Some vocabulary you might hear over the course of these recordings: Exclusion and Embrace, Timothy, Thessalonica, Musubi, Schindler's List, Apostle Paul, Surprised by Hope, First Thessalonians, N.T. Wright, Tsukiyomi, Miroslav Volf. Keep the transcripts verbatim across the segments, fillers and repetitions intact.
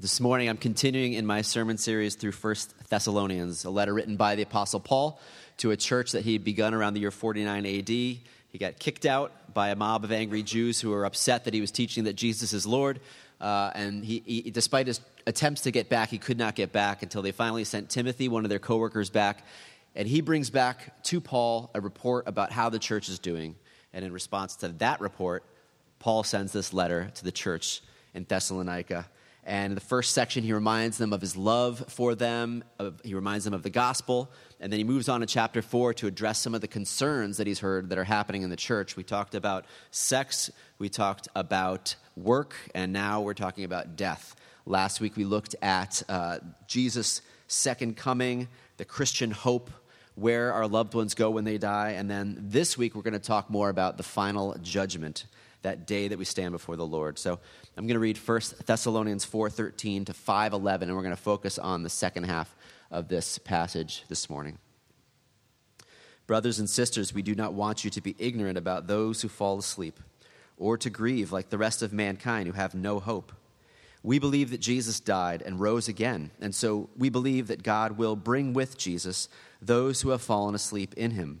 This morning, I'm continuing in my sermon series through First Thessalonians, a letter written by the Apostle Paul to a church that he had begun around the year forty-nine A D. He got kicked out by a mob of angry Jews who were upset that he was teaching that Jesus is Lord, uh, and he, he, despite his attempts to get back, he could not get back until they finally sent Timothy, one of their co-workers, back, and he brings back to Paul a report about how the church is doing, and in response to that report, Paul sends this letter to the church in Thessalonica. And in the first section, he reminds them of his love for them. Of, he reminds them of the gospel. And then he moves on to chapter four to address some of the concerns that he's heard that are happening in the church. We talked about sex. We talked about work. And now we're talking about death. Last week, we looked at uh, Jesus' second coming, the Christian hope, where our loved ones go when they die. And then this week, we're going to talk more about the final judgment, that day that we stand before the Lord. So I'm going to read First Thessalonians four thirteen to five eleven, and we're going to focus on the second half of this passage this morning. Brothers and sisters, we do not want you to be ignorant about those who fall asleep or to grieve like the rest of mankind who have no hope. We believe that Jesus died and rose again, and so we believe that God will bring with Jesus those who have fallen asleep in him.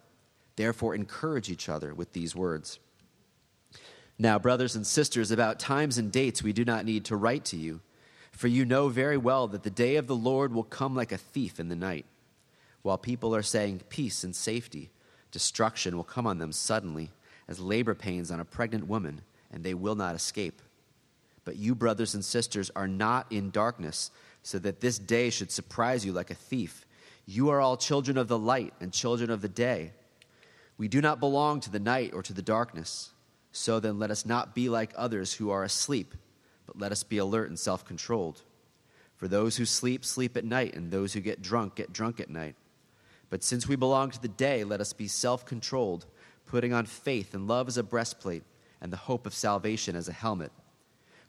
Therefore, encourage each other with these words. Now, brothers and sisters, about times and dates we do not need to write to you, for you know very well that the day of the Lord will come like a thief in the night. While people are saying peace and safety, destruction will come on them suddenly, as labor pains on a pregnant woman, and they will not escape. But you, brothers and sisters, are not in darkness, so that this day should surprise you like a thief. You are all children of the light and children of the day. We do not belong to the night or to the darkness. So then let us not be like others who are asleep, but let us be alert and self-controlled. For those who sleep, sleep at night, and those who get drunk, get drunk at night. But since we belong to the day, let us be self-controlled, putting on faith and love as a breastplate, and the hope of salvation as a helmet.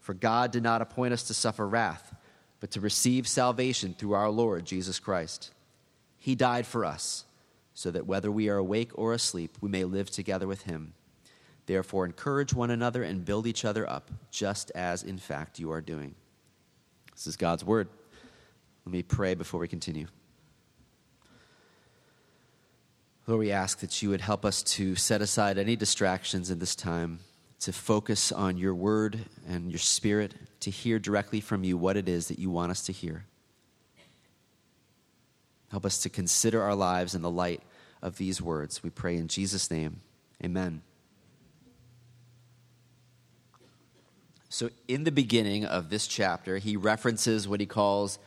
For God did not appoint us to suffer wrath, but to receive salvation through our Lord Jesus Christ. He died for us, so that whether we are awake or asleep, we may live together with him. Therefore, encourage one another and build each other up, just as, in fact, you are doing. This is God's word. Let me pray before we continue. Lord, we ask that you would help us to set aside any distractions in this time, to focus on your word and your spirit, to hear directly from you what it is that you want us to hear. Help us to consider our lives in the light of these words. We pray in Jesus' name. Amen. So in the beginning of this chapter, he references what he calls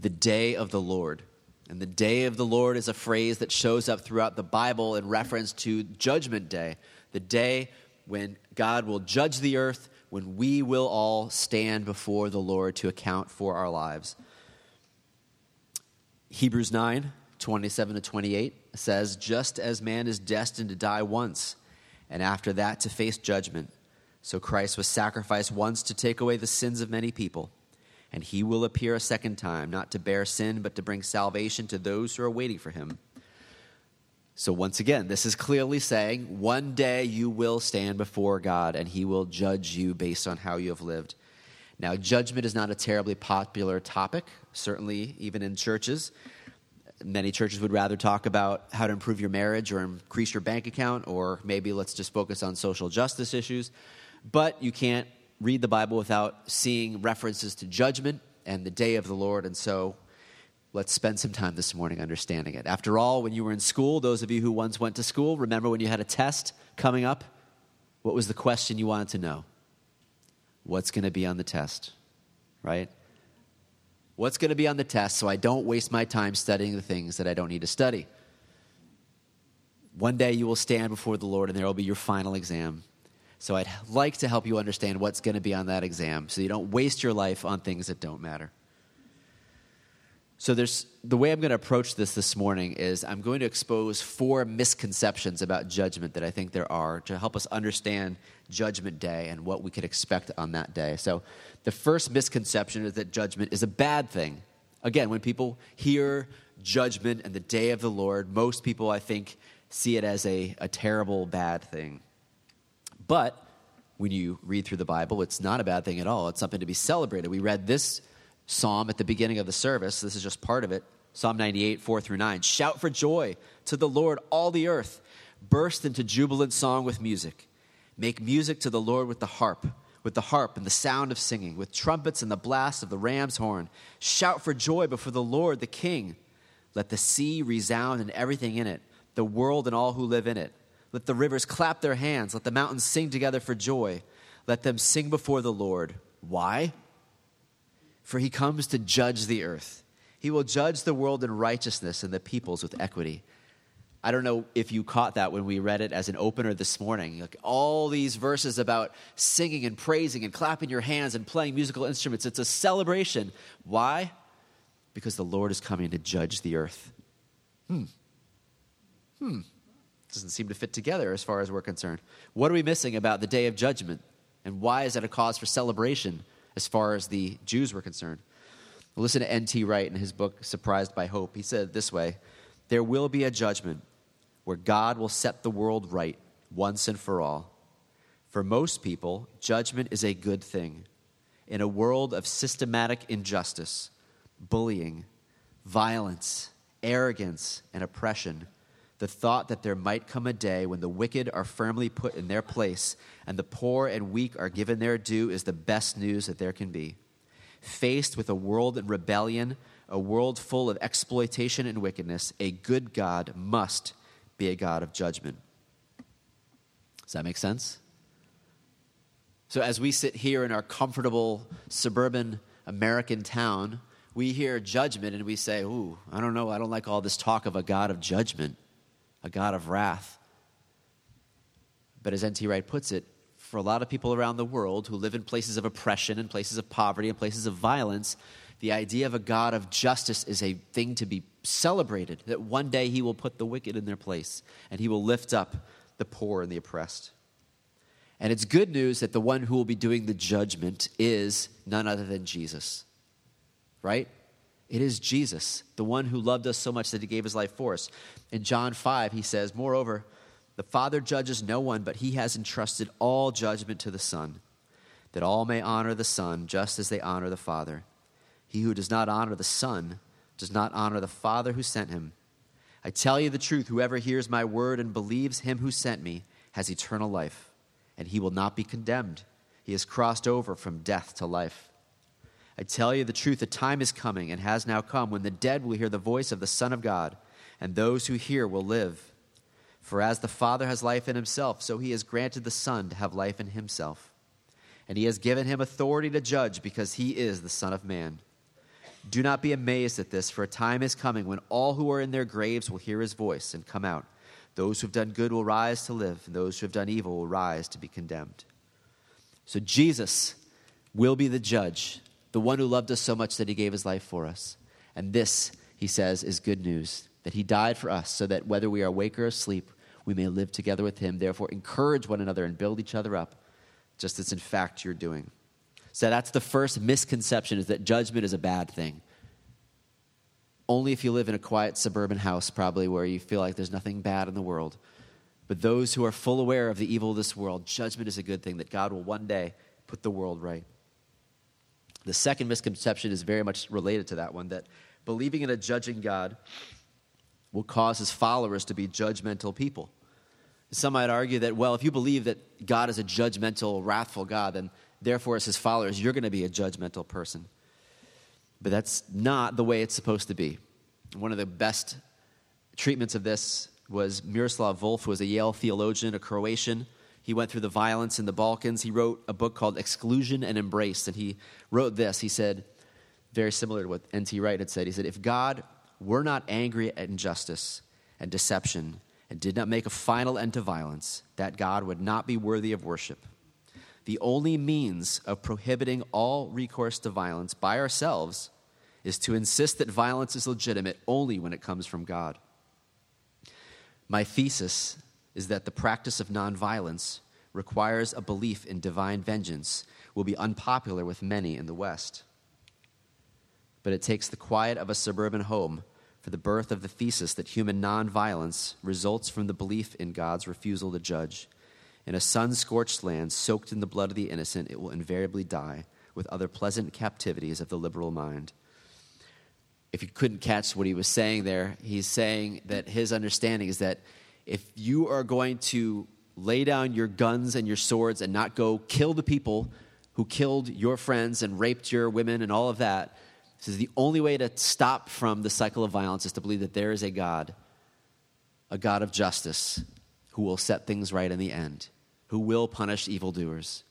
the day of the Lord. And the day of the Lord is a phrase that shows up throughout the Bible in reference to Judgment Day, the day when God will judge the earth, when we will all stand before the Lord to account for our lives. Hebrews nine, twenty-seven to twenty-eight says, just as man is destined to die once, and after that to face judgment, so Christ was sacrificed once to take away the sins of many people, and he will appear a second time, not to bear sin, but to bring salvation to those who are waiting for him. So once again, this is clearly saying, one day you will stand before God, and he will judge you based on how you have lived. Now, judgment is not a terribly popular topic, certainly even in churches. Many churches would rather talk about how to improve your marriage or increase your bank account, or maybe let's just focus on social justice issues. But you can't read the Bible without seeing references to judgment and the day of the Lord, and so let's spend some time this morning understanding it. After all, when you were in school, those of you who once went to school, remember when you had a test coming up? What was the question you wanted to know? What's going to be on the test, right? What's going to be on the test so I don't waste my time studying the things that I don't need to study? One day you will stand before the Lord and there will be your final exam. So I'd like to help you understand what's going to be on that exam so you don't waste your life on things that don't matter. So there's the way I'm going to approach this this morning is I'm going to expose four misconceptions about judgment that I think there are to help us understand Judgment Day and what we could expect on that day. So the first misconception is that judgment is a bad thing. Again, when people hear judgment and the day of the Lord, most people, I think, see it as a, a terrible, bad thing. But when you read through the Bible, it's not a bad thing at all. It's something to be celebrated. We read this psalm at the beginning of the service. This is just part of it. Psalm ninety-eight, four through nine. Shout for joy to the Lord, all the earth. Burst into jubilant song with music. Make music to the Lord with the harp, with the harp and the sound of singing, with trumpets and the blast of the ram's horn. Shout for joy before the Lord, the King. Let the sea resound and everything in it, the world and all who live in it. Let the rivers clap their hands. Let the mountains sing together for joy. Let them sing before the Lord. Why? For he comes to judge the earth. He will judge the world in righteousness and the peoples with equity. I don't know if you caught that when we read it as an opener this morning. Like all these verses about singing and praising and clapping your hands and playing musical instruments. It's a celebration. Why? Because the Lord is coming to judge the earth. Hmm. Hmm. Doesn't seem to fit together as far as we're concerned. What are we missing about the day of judgment? And why is that a cause for celebration as far as the Jews were concerned? Well, listen to N T Wright in his book, Surprised by Hope. He said it this way, "There will be a judgment where God will set the world right once and for all. For most people, judgment is a good thing. In a world of systematic injustice, bullying, violence, arrogance, and oppression, the thought that there might come a day when the wicked are firmly put in their place and the poor and weak are given their due is the best news that there can be. Faced with a world in rebellion, a world full of exploitation and wickedness, a good God must be a God of judgment." Does that make sense? So as we sit here in our comfortable suburban American town, we hear judgment and we say, ooh, I don't know, I don't like all this talk of a God of judgment. A God of wrath. But as N T Wright puts it, for a lot of people around the world who live in places of oppression and places of poverty and places of violence, the idea of a God of justice is a thing to be celebrated, that one day he will put the wicked in their place and he will lift up the poor and the oppressed. And it's good news that the one who will be doing the judgment is none other than Jesus, right? It is Jesus, the one who loved us so much that he gave his life for us. In John five, he says, "Moreover, the Father judges no one, but he has entrusted all judgment to the Son, that all may honor the Son just as they honor the Father. He who does not honor the Son does not honor the Father who sent him. I tell you the truth, whoever hears my word and believes him who sent me has eternal life, and he will not be condemned. He has crossed over from death to life. I tell you the truth, the time is coming and has now come when the dead will hear the voice of the Son of God, and those who hear will live. For as the Father has life in himself, so he has granted the Son to have life in himself. And he has given him authority to judge because he is the Son of Man. Do not be amazed at this, for a time is coming when all who are in their graves will hear his voice and come out. Those who have done good will rise to live, and those who have done evil will rise to be condemned." So Jesus will be the judge, the one who loved us so much that he gave his life for us. And this, he says, is good news, that he died for us so that whether we are awake or asleep, we may live together with him. Therefore, encourage one another and build each other up, just as in fact you're doing. So that's the first misconception, is that judgment is a bad thing. Only if you live in a quiet suburban house, probably, where you feel like there's nothing bad in the world. But those who are full aware of the evil of this world, judgment is a good thing, that God will one day put the world right. The second misconception is very much related to that one, that believing in a judging God will cause his followers to be judgmental people. Some might argue that, well, if you believe that God is a judgmental, wrathful God, then therefore as his followers, you're going to be a judgmental person. But that's not the way it's supposed to be. One of the best treatments of this was Miroslav Volf, who was a Yale theologian, a Croatian. He went through the violence in the Balkans. He wrote a book called Exclusion and Embrace, and he wrote this. He said, very similar to what N T Wright had said, he said, "If God were not angry at injustice and deception and did not make a final end to violence, that God would not be worthy of worship. The only means of prohibiting all recourse to violence by ourselves is to insist that violence is legitimate only when it comes from God. My thesis is that the practice of nonviolence requires a belief in divine vengeance will be unpopular with many in the West. But it takes the quiet of a suburban home for the birth of the thesis that human nonviolence results from the belief in God's refusal to judge. In a sun-scorched land soaked in the blood of the innocent, it will invariably die with other pleasant captivities of the liberal mind. If you couldn't catch what he was saying there, he's saying that his understanding is that if you are going to lay down your guns and your swords and not go kill the people who killed your friends and raped your women and all of that, he says the only way to stop from the cycle of violence is to believe that there is a God, a God of justice, who will set things right in the end, who will punish evildoers.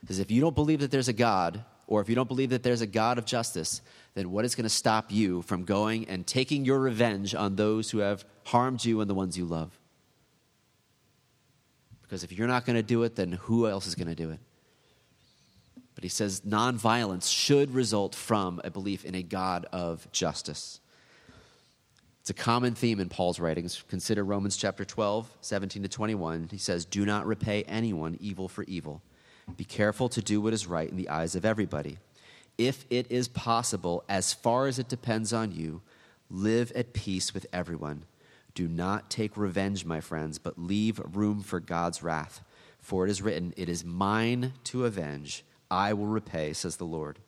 Because if you don't believe that there's a God, or if you don't believe that there's a God of justice, then what is going to stop you from going and taking your revenge on those who have harmed you and the ones you love? Because if you're not going to do it, then who else is going to do it? But he says nonviolence should result from a belief in a God of justice. It's a common theme in Paul's writings. Consider Romans chapter twelve, seventeen to twenty-one. He says, do not repay anyone evil for evil. Be careful to do what is right in the eyes of everybody. If it is possible, as far as it depends on you, live at peace with everyone. Do not take revenge, my friends, but leave room for God's wrath. For it is written, it is mine to avenge. I will repay, says the Lord.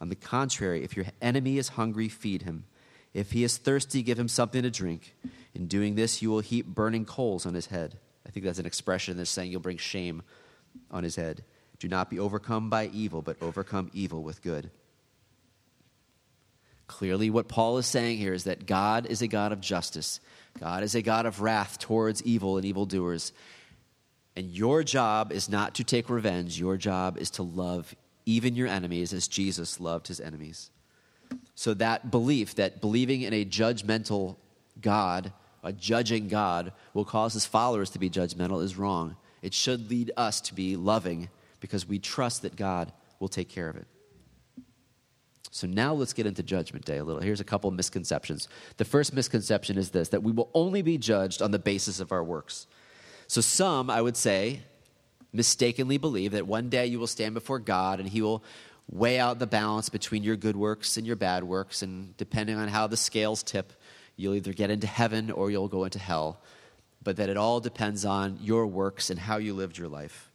On the contrary, if your enemy is hungry, feed him. If he is thirsty, give him something to drink. In doing this, you will heap burning coals on his head. I think that's an expression that's saying you'll bring shame on his head. Do not be overcome by evil, but overcome evil with good. Clearly, what Paul is saying here is that God is a God of justice. God is a God of wrath towards evil and evildoers. And your job is not to take revenge. Your job is to love even your enemies as Jesus loved his enemies. So that belief, that believing in a judgmental God, a judging God, will cause his followers to be judgmental is wrong. It should lead us to be loving because we trust that God will take care of it. So now let's get into Judgment Day a little. Here's a couple of misconceptions. The first misconception is this, that we will only be judged on the basis of our works. So some, I would say, mistakenly believe that one day you will stand before God and he will weigh out the balance between your good works and your bad works, and depending on how the scales tip, you'll either get into heaven or you'll go into hell, but that it all depends on your works and how you lived your life.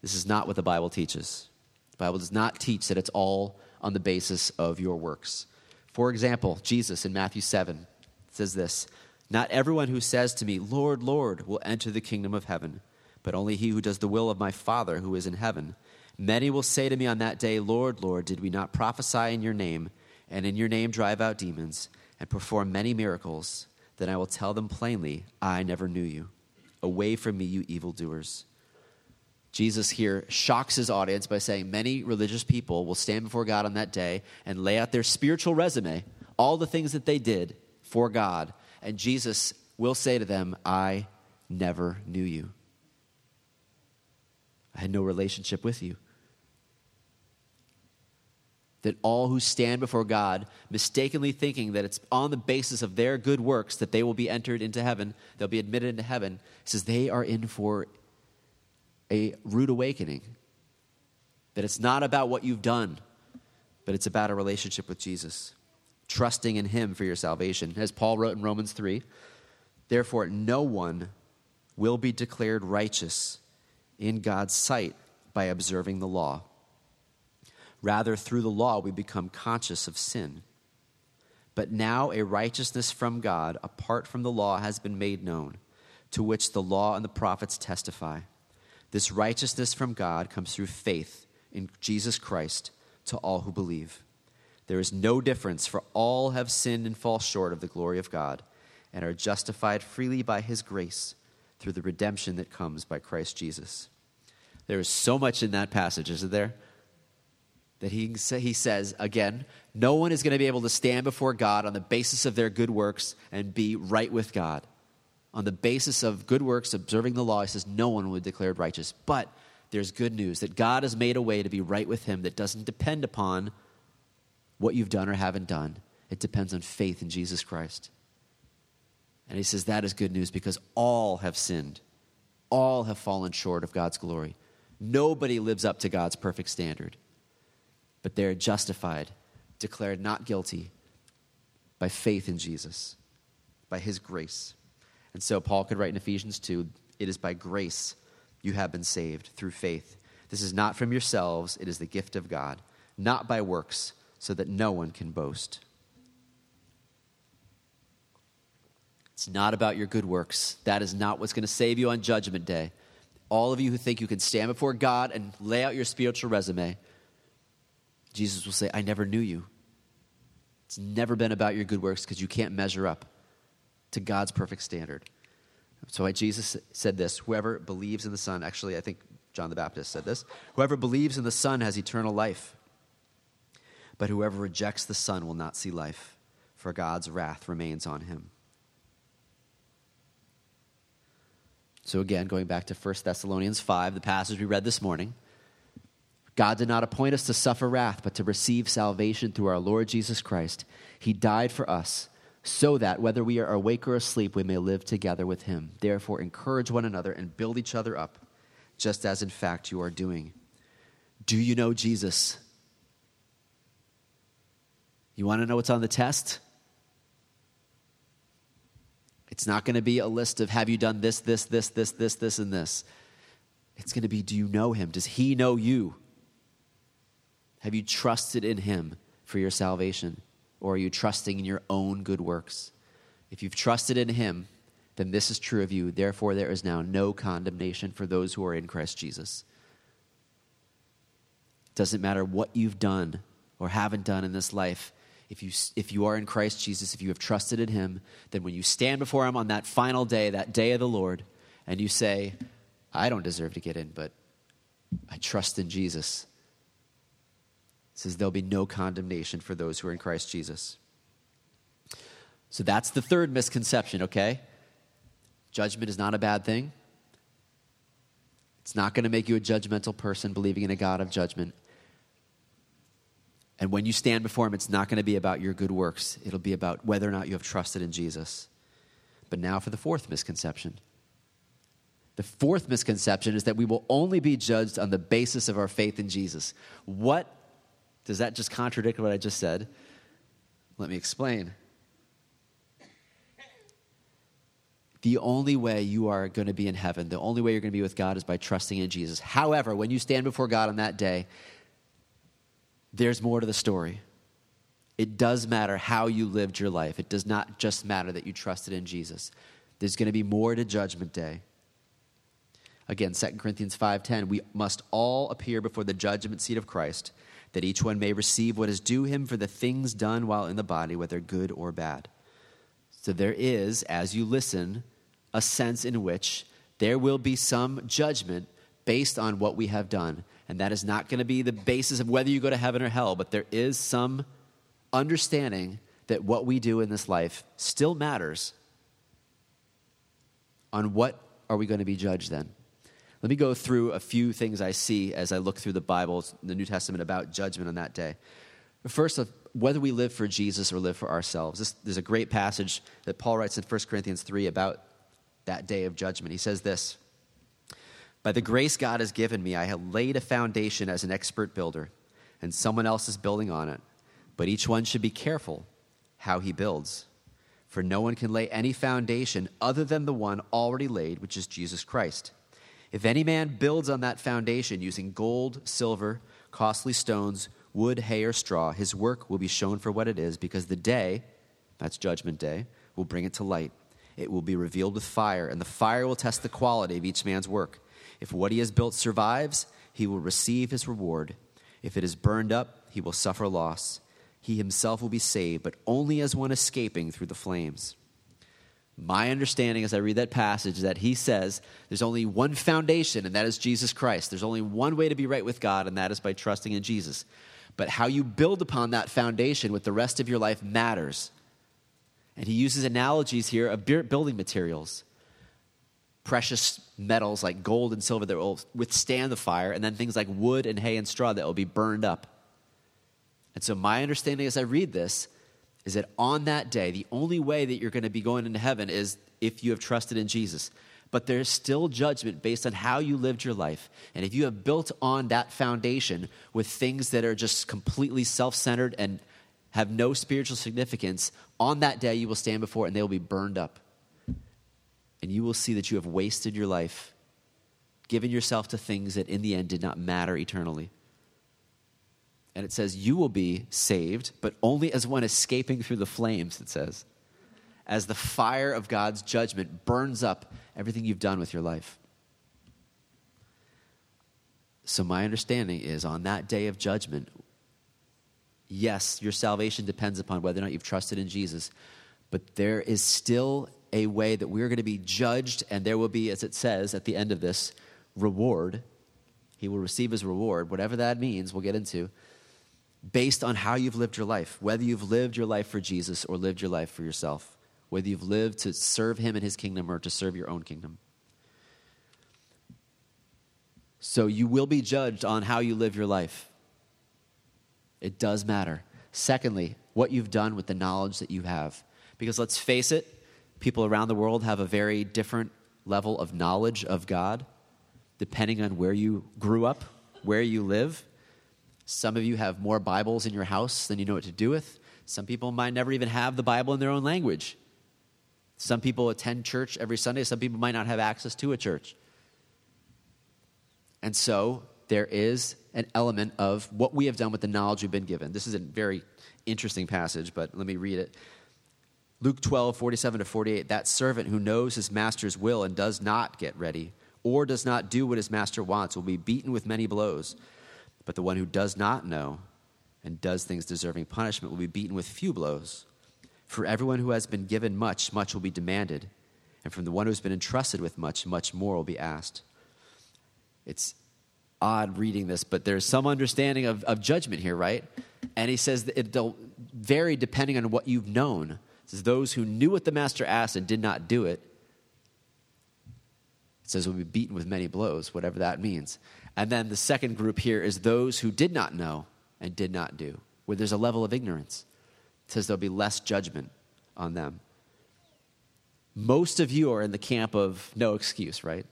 This is not what the Bible teaches. The Bible does not teach that it's all on the basis of your works. For example, Jesus in Matthew seven says this, not everyone who says to me, Lord, Lord, will enter the kingdom of heaven, but only he who does the will of my Father who is in heaven. Many will say to me on that day, Lord, Lord, did we not prophesy in your name, and in your name drive out demons, and perform many miracles? Then I will tell them plainly, I never knew you. Away from me, you evildoers. Jesus here shocks his audience by saying many religious people will stand before God on that day and lay out their spiritual resume, all the things that they did for God. And Jesus will say to them, I never knew you. I had no relationship with you. That all who stand before God, mistakenly thinking that it's on the basis of their good works that they will be entered into heaven, they'll be admitted into heaven, says they are in for a rude awakening. That it's not about what you've done, but it's about a relationship with Jesus. Trusting in him for your salvation. As Paul wrote in Romans three, therefore no one will be declared righteous in God's sight by observing the law. Rather, through the law, we become conscious of sin. But now a righteousness from God, apart from the law, has been made known, to which the law and the prophets testify. This righteousness from God comes through faith in Jesus Christ to all who believe. There is no difference, for all have sinned and fall short of the glory of God and are justified freely by his grace through the redemption that comes by Christ Jesus. There is so much in that passage, isn't there? That he, he says, again, no one is going to be able to stand before God on the basis of their good works and be right with God. On the basis of good works, observing the law, he says no one will be declared righteous. But there's good news that God has made a way to be right with him that doesn't depend upon what you've done or haven't done. It depends on faith in Jesus Christ. And he says that is good news because all have sinned. All have fallen short of God's glory. Nobody lives up to God's perfect standard. But they are justified, declared not guilty by faith in Jesus, by his grace. And so Paul could write in Ephesians two, it is by grace you have been saved through faith. This is not from yourselves, it is the gift of God, not by works, so that no one can boast. It's not about your good works. That is not what's going to save you on Judgment Day. All of you who think you can stand before God and lay out your spiritual resume, Jesus will say, I never knew you. It's never been about your good works because you can't measure up to God's perfect standard. So Jesus said this, whoever believes in the Son, actually I think John the Baptist said this, whoever believes in the Son has eternal life, but whoever rejects the Son will not see life, for God's wrath remains on him. So again, going back to First Thessalonians five, the passage we read this morning, God did not appoint us to suffer wrath, but to receive salvation through our Lord Jesus Christ. He died for us, so that whether we are awake or asleep, we may live together with him. Therefore, encourage one another and build each other up, just as in fact you are doing. Do you know Jesus? You want to know what's on the test? It's not going to be a list of have you done this, this, this, this, this, this, and this. It's going to be, do you know him? Does he know you? Have you trusted in him for your salvation? Or are you trusting in your own good works? If you've trusted in him, then this is true of you. Therefore, there is now no condemnation for those who are in Christ Jesus. It doesn't matter what you've done or haven't done in this life. If you, if you are in Christ Jesus, if you have trusted in him, then when you stand before him on that final day, that day of the Lord, and you say, I don't deserve to get in, but I trust in Jesus. It says there'll be no condemnation for those who are in Christ Jesus. So that's the third misconception, okay? Judgment is not a bad thing. It's not going to make you a judgmental person believing in a God of judgment. And when you stand before him, it's not going to be about your good works. It'll be about whether or not you have trusted in Jesus. But now for the fourth misconception. The fourth misconception is that we will only be judged on the basis of our faith in Jesus. What does that just contradict what I just said? Let me explain. The only way you are going to be in heaven, the only way you're going to be with God is by trusting in Jesus. However, when you stand before God on that day, there's more to the story. It does matter how you lived your life. It does not just matter that you trusted in Jesus. There's going to be more to Judgment Day. Again, Second Corinthians five ten, we must all appear before the judgment seat of Christ, that each one may receive what is due him for the things done while in the body, whether good or bad. So there is, as you listen, a sense in which there will be some judgment based on what we have done. And that is not going to be the basis of whether you go to heaven or hell, but there is some understanding that what we do in this life still matters. On what are we going to be judged then? Let me go through a few things I see as I look through the Bible, the New Testament, about judgment on that day. First, of whether we live for Jesus or live for ourselves. This, there's a great passage that Paul writes in First Corinthians three about that day of judgment. He says this, by the grace God has given me, I have laid a foundation as an expert builder, and someone else is building on it. But each one should be careful how he builds. For no one can lay any foundation other than the one already laid, which is Jesus Christ. If any man builds on that foundation using gold, silver, costly stones, wood, hay, or straw, his work will be shown for what it is, because the day, that's Judgment Day, will bring it to light. It will be revealed with fire, and the fire will test the quality of each man's work. If what he has built survives, he will receive his reward. If it is burned up, he will suffer loss. He himself will be saved, but only as one escaping through the flames. My understanding as I read that passage is that he says there's only one foundation, and that is Jesus Christ. There's only one way to be right with God, and that is by trusting in Jesus. But how you build upon that foundation with the rest of your life matters. And he uses analogies here of building materials. Precious metals like gold and silver that will withstand the fire, and then things like wood and hay and straw that will be burned up. And so my understanding as I read this is that on that day, the only way that you're going to be going into heaven is if you have trusted in Jesus. But there's still judgment based on how you lived your life. And if you have built on that foundation with things that are just completely self-centered and have no spiritual significance, on that day you will stand before it and they will be burned up. And you will see that you have wasted your life, giving yourself to things that in the end did not matter eternally. And it says, you will be saved, but only as one escaping through the flames, it says, as the fire of God's judgment burns up everything you've done with your life. So my understanding is on that day of judgment, yes, your salvation depends upon whether or not you've trusted in Jesus, but there is still a way that we're going to be judged, and there will be, as it says at the end of this, reward. He will receive his reward, whatever that means, we'll get into, based on how you've lived your life, whether you've lived your life for Jesus or lived your life for yourself, whether you've lived to serve him and his kingdom or to serve your own kingdom. So you will be judged on how you live your life. It does matter. Secondly, what you've done with the knowledge that you have. Because let's face it, people around the world have a very different level of knowledge of God, depending on where you grew up, where you live. Some of you have more Bibles in your house than you know what to do with. Some people might never even have the Bible in their own language. Some people attend church every Sunday. Some people might not have access to a church. And so there is an element of what we have done with the knowledge we've been given. This is a very interesting passage, but let me read it. Luke twelve, forty-seven to forty-eight, that servant who knows his master's will and does not get ready or does not do what his master wants will be beaten with many blows. But the one who does not know and does things deserving punishment will be beaten with few blows. For everyone who has been given much, much will be demanded. And from the one who has been entrusted with much, much more will be asked. It's odd reading this, but there's some understanding of, of judgment here, right? And he says that it'll vary depending on what you've known. It says those who knew what the master asked and did not do it, it says will be beaten with many blows, whatever that means. And then the second group here is those who did not know and did not do, where there's a level of ignorance. It says there'll be less judgment on them. Most of you are in the camp of no excuse, right?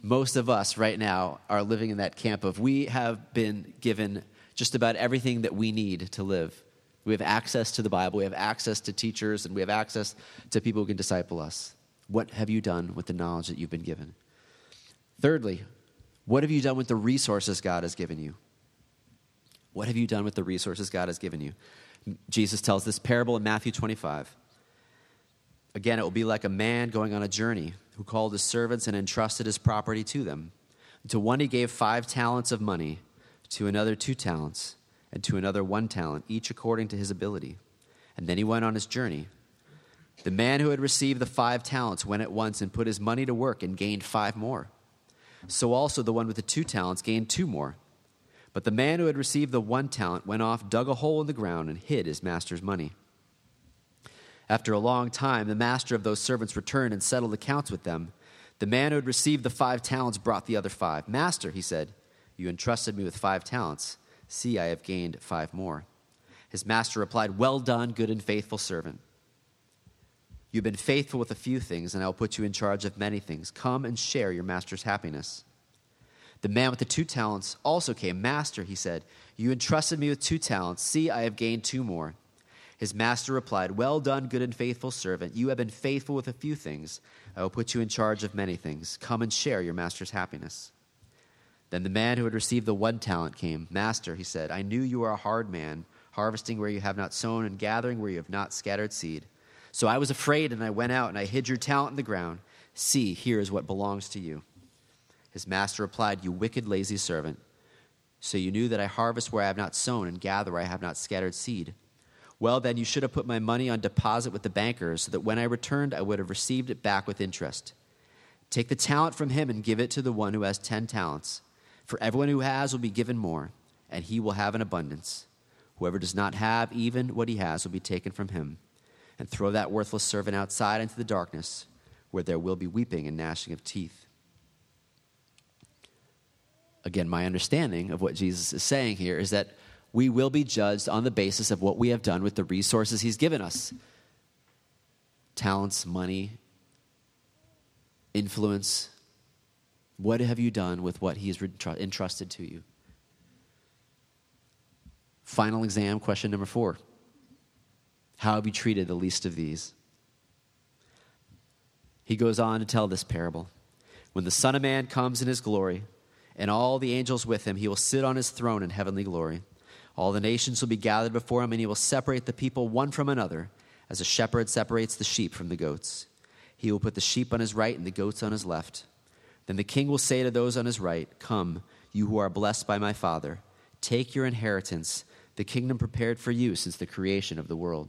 Most of us right now are living in that camp of we have been given just about everything that we need to live. We have access to the Bible, we have access to teachers, and we have access to people who can disciple us. What have you done with the knowledge that you've been given? Thirdly, what have you done with the resources God has given you? What have you done with the resources God has given you? Jesus tells this parable in Matthew twenty-five. Again, it will be like a man going on a journey who called his servants and entrusted his property to them. To one he gave five talents of money, to another two talents, and to another one talent, each according to his ability. And then he went on his journey. The man who had received the five talents went at once and put his money to work and gained five more. So also the one with the two talents gained two more. But the man who had received the one talent went off, dug a hole in the ground, and hid his master's money. After a long time, the master of those servants returned and settled accounts with them. The man who had received the five talents brought the other five. Master, he said, you entrusted me with five talents. See, I have gained five more. His master replied, well done, good and faithful servant. You've been faithful with a few things, and I'll put you in charge of many things. Come and share your master's happiness. The man with the two talents also came. Master, he said, you entrusted me with two talents. See, I have gained two more. His master replied, well done, good and faithful servant. You have been faithful with a few things. I will put you in charge of many things. Come and share your master's happiness. Then the man who had received the one talent came. Master, he said, I knew you are a hard man, harvesting where you have not sown and gathering where you have not scattered seed. So I was afraid, and I went out, and I hid your talent in the ground. See, here is what belongs to you. His master replied, you wicked, lazy servant. So you knew that I harvest where I have not sown and gather where I have not scattered seed. Well, then you should have put my money on deposit with the bankers, so that when I returned, I would have received it back with interest. Take the talent from him and give it to the one who has ten talents. For everyone who has will be given more, and he will have an abundance. Whoever does not have even what he has will be taken from him. And throw that worthless servant outside into the darkness, where there will be weeping and gnashing of teeth. Again, my understanding of what Jesus is saying here is that we will be judged on the basis of what we have done with the resources he's given us. Talents, money, influence. What have you done with what he's entrusted to you? Final exam, question number four. How have you treated the least of these? He goes on to tell this parable. When the Son of Man comes in his glory, and all the angels with him, he will sit on his throne in heavenly glory. All the nations will be gathered before him, and he will separate the people one from another, as a shepherd separates the sheep from the goats. He will put the sheep on his right and the goats on his left. Then the king will say to those on his right, "Come, you who are blessed by my Father, take your inheritance, the kingdom prepared for you since the creation of the world.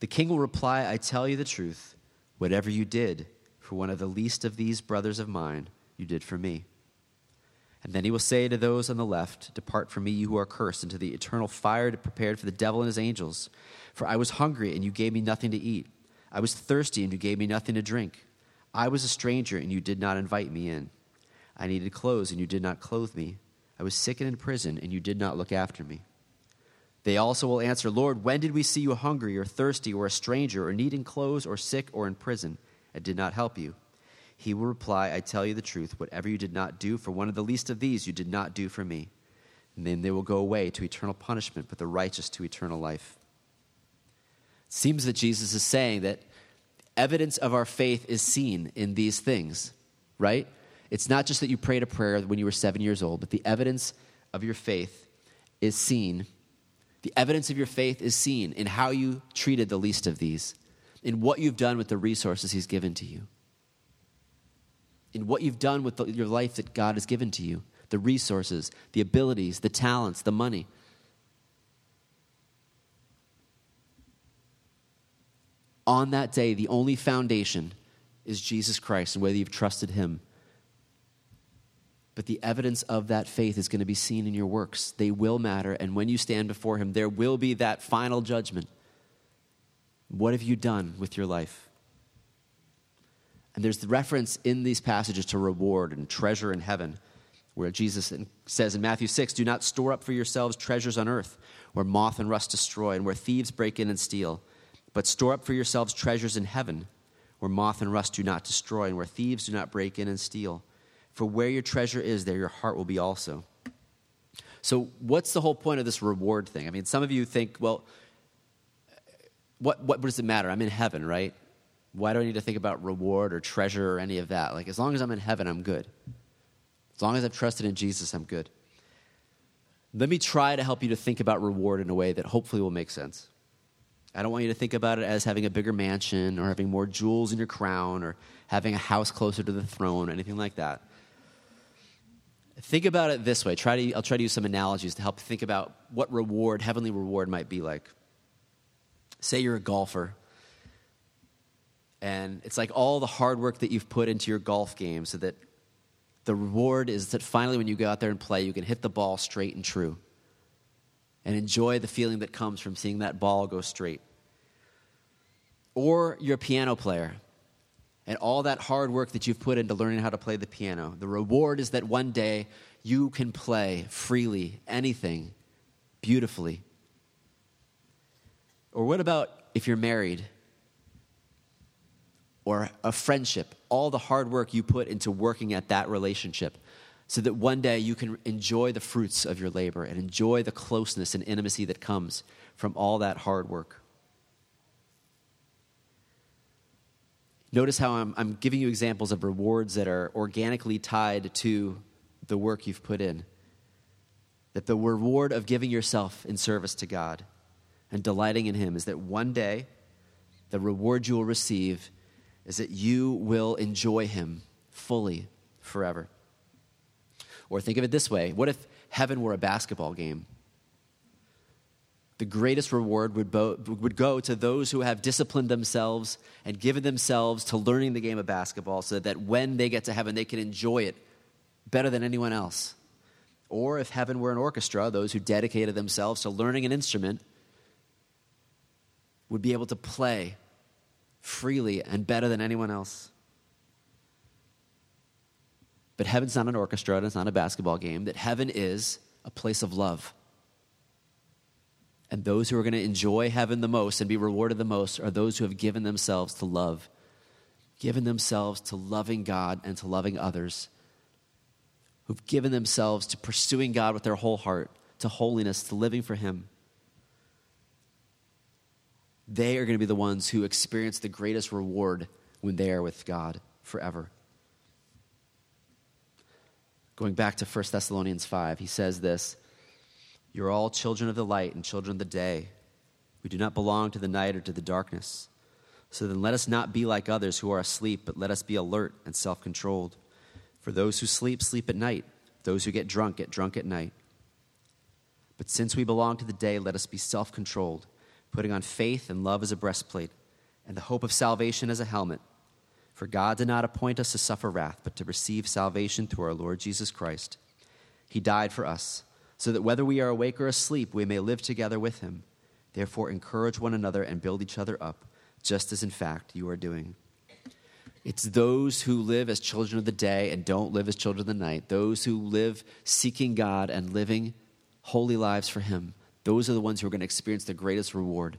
The king will reply, "I tell you the truth, whatever you did for one of the least of these brothers of mine, you did for me." And then he will say to those on the left, "Depart from me, you who are cursed, into the eternal fire prepared for the devil and his angels. For I was hungry, and you gave me nothing to eat. I was thirsty, and you gave me nothing to drink. I was a stranger, and you did not invite me in. I needed clothes, and you did not clothe me. I was sick and in prison, and you did not look after me." They also will answer, "Lord, when did we see you hungry or thirsty or a stranger or needing clothes or sick or in prison and did not help you?" He will reply, "I tell you the truth, whatever you did not do for one of the least of these, you did not do for me." And then they will go away to eternal punishment, but the righteous to eternal life. It seems that Jesus is saying that evidence of our faith is seen in these things, right? It's not just that you prayed a prayer when you were seven years old, but the evidence of your faith is seen. The evidence of your faith is seen in how you treated the least of these, in what you've done with the resources he's given to you. In what you've done with the, your life that God has given to you, the resources, the abilities, the talents, the money. On that day, the only foundation is Jesus Christ and whether you've trusted him. But the evidence of that faith is going to be seen in your works. They will matter, and when you stand before him, there will be that final judgment. What have you done with your life? And there's the reference in these passages to reward and treasure in heaven, where Jesus says in Matthew six, "Do not store up for yourselves treasures on earth, where moth and rust destroy, and where thieves break in and steal. But store up for yourselves treasures in heaven, where moth and rust do not destroy, and where thieves do not break in and steal. For where your treasure is, there your heart will be also." So what's the whole point of this reward thing? I mean, some of you think, well, what, what does it matter? I'm in heaven, right? Why do I need to think about reward or treasure or any of that? Like, as long as I'm in heaven, I'm good. As long as I've trusted in Jesus, I'm good. Let me try to help you to think about reward in a way that hopefully will make sense. I don't want you to think about it as having a bigger mansion or having more jewels in your crown or having a house closer to the throne or anything like that. Think about it this way. Try to, I'll try to use some analogies to help you think about what reward, heavenly reward, might be like. Say you're a golfer. And it's like all the hard work that you've put into your golf game so that the reward is that finally when you go out there and play, you can hit the ball straight and true and enjoy the feeling that comes from seeing that ball go straight. Or you're a piano player and all that hard work that you've put into learning how to play the piano, the reward is that one day you can play freely, anything, beautifully. Or what about if you're married? Or a friendship, all the hard work you put into working at that relationship so that one day you can enjoy the fruits of your labor and enjoy the closeness and intimacy that comes from all that hard work. Notice how I'm, I'm giving you examples of rewards that are organically tied to the work you've put in. That the reward of giving yourself in service to God and delighting in him is that one day the reward you will receive is that you will enjoy him fully forever. Or think of it this way. What if heaven were a basketball game? the greatest reward would, bo- would go to those who have disciplined themselves and given themselves to learning the game of basketball so that when they get to heaven, they can enjoy it better than anyone else. Or if heaven were an orchestra, those who dedicated themselves to learning an instrument would be able to play freely and better than anyone else. But heaven's not an orchestra, and it's not a basketball game. That heaven is a place of love. And those who are going to enjoy heaven the most and be rewarded the most are those who have given themselves to love, given themselves to loving God and to loving others, who've given themselves to pursuing God with their whole heart, to holiness, to living for Him. They are going to be the ones who experience the greatest reward when they are with God forever. Going back to First Thessalonians five, he says this, "You're all children of the light and children of the day. We do not belong to the night or to the darkness. So then let us not be like others who are asleep, but let us be alert and self-controlled. For those who sleep, sleep at night. Those who get drunk, get drunk at night. But since we belong to the day, let us be self-controlled, putting on faith and love as a breastplate, and the hope of salvation as a helmet. For God did not appoint us to suffer wrath, but to receive salvation through our Lord Jesus Christ. He died for us, so that whether we are awake or asleep, we may live together with Him. Therefore, encourage one another and build each other up, just as in fact you are doing." It's those who live as children of the day and don't live as children of the night, those who live seeking God and living holy lives for Him, those are the ones who are going to experience the greatest reward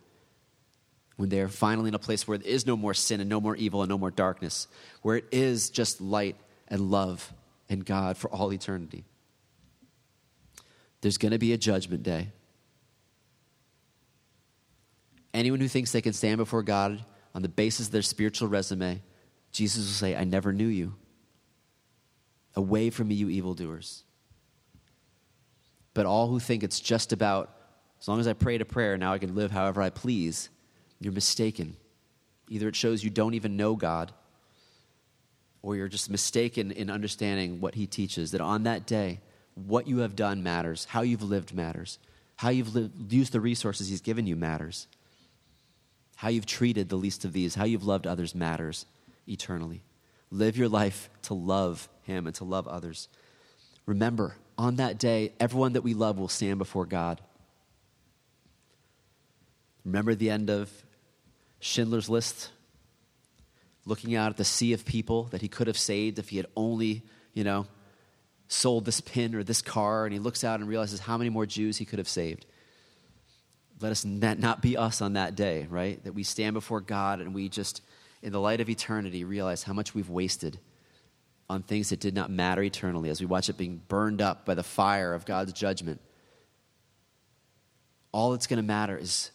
when they're finally in a place where there is no more sin and no more evil and no more darkness, where it is just light and love and God for all eternity. There's going to be a judgment day. Anyone who thinks they can stand before God on the basis of their spiritual resume, Jesus will say, "I never knew you. Away from me, you evildoers." But all who think it's just about, as long as I prayed a prayer, now I can live however I please, you're mistaken. Either it shows you don't even know God, or you're just mistaken in understanding what He teaches, that on that day, what you have done matters, how you've lived matters, how you've lived, used the resources He's given you matters, how you've treated the least of these, how you've loved others matters eternally. Live your life to love Him and to love others. Remember, on that day, everyone that we love will stand before God. Remember the end of Schindler's List? Looking out at the sea of people that he could have saved if he had only, you know, sold this pin or this car, and he looks out and realizes how many more Jews he could have saved. Let us not be us on that day, right? That we stand before God and we just, in the light of eternity, realize how much we've wasted on things that did not matter eternally as we watch it being burned up by the fire of God's judgment. All that's going to matter is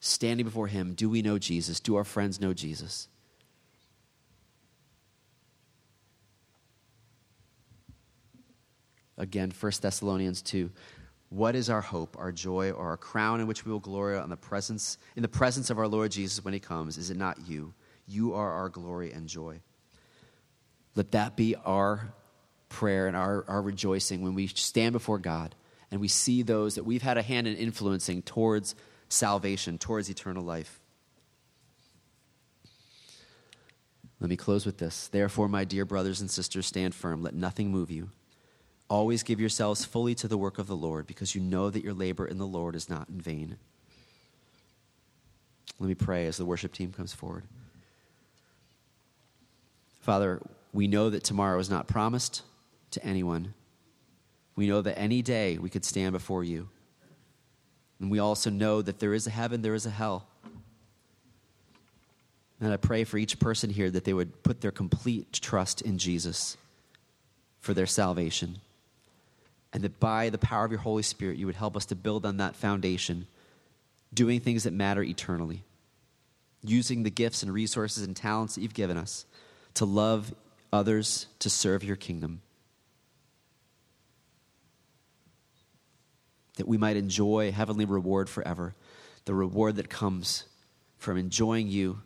standing before Him. Do we know Jesus? Do our friends know Jesus? Again, First Thessalonians two. What is our hope, our joy, or our crown in which we will glory on the presence, in the presence of our Lord Jesus when He comes? Is it not you? You are our glory and joy. Let that be our prayer and our, our rejoicing when we stand before God and we see those that we've had a hand in influencing towards salvation, towards eternal life. Let me close with this. Therefore, my dear brothers and sisters, stand firm. Let nothing move you. Always give yourselves fully to the work of the Lord, because you know that your labor in the Lord is not in vain. Let me pray as the worship team comes forward. Father, we know that tomorrow is not promised to anyone. We know that any day we could stand before you. And we also know that there is a heaven, there is a hell. And I pray for each person here that they would put their complete trust in Jesus for their salvation. And that by the power of your Holy Spirit, you would help us to build on that foundation, doing things that matter eternally, using the gifts and resources and talents that you've given us to love others, to serve your kingdom. That we might enjoy heavenly reward forever, the reward that comes from enjoying you,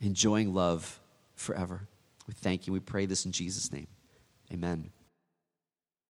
enjoying love forever. We thank you. We pray this in Jesus' name. Amen.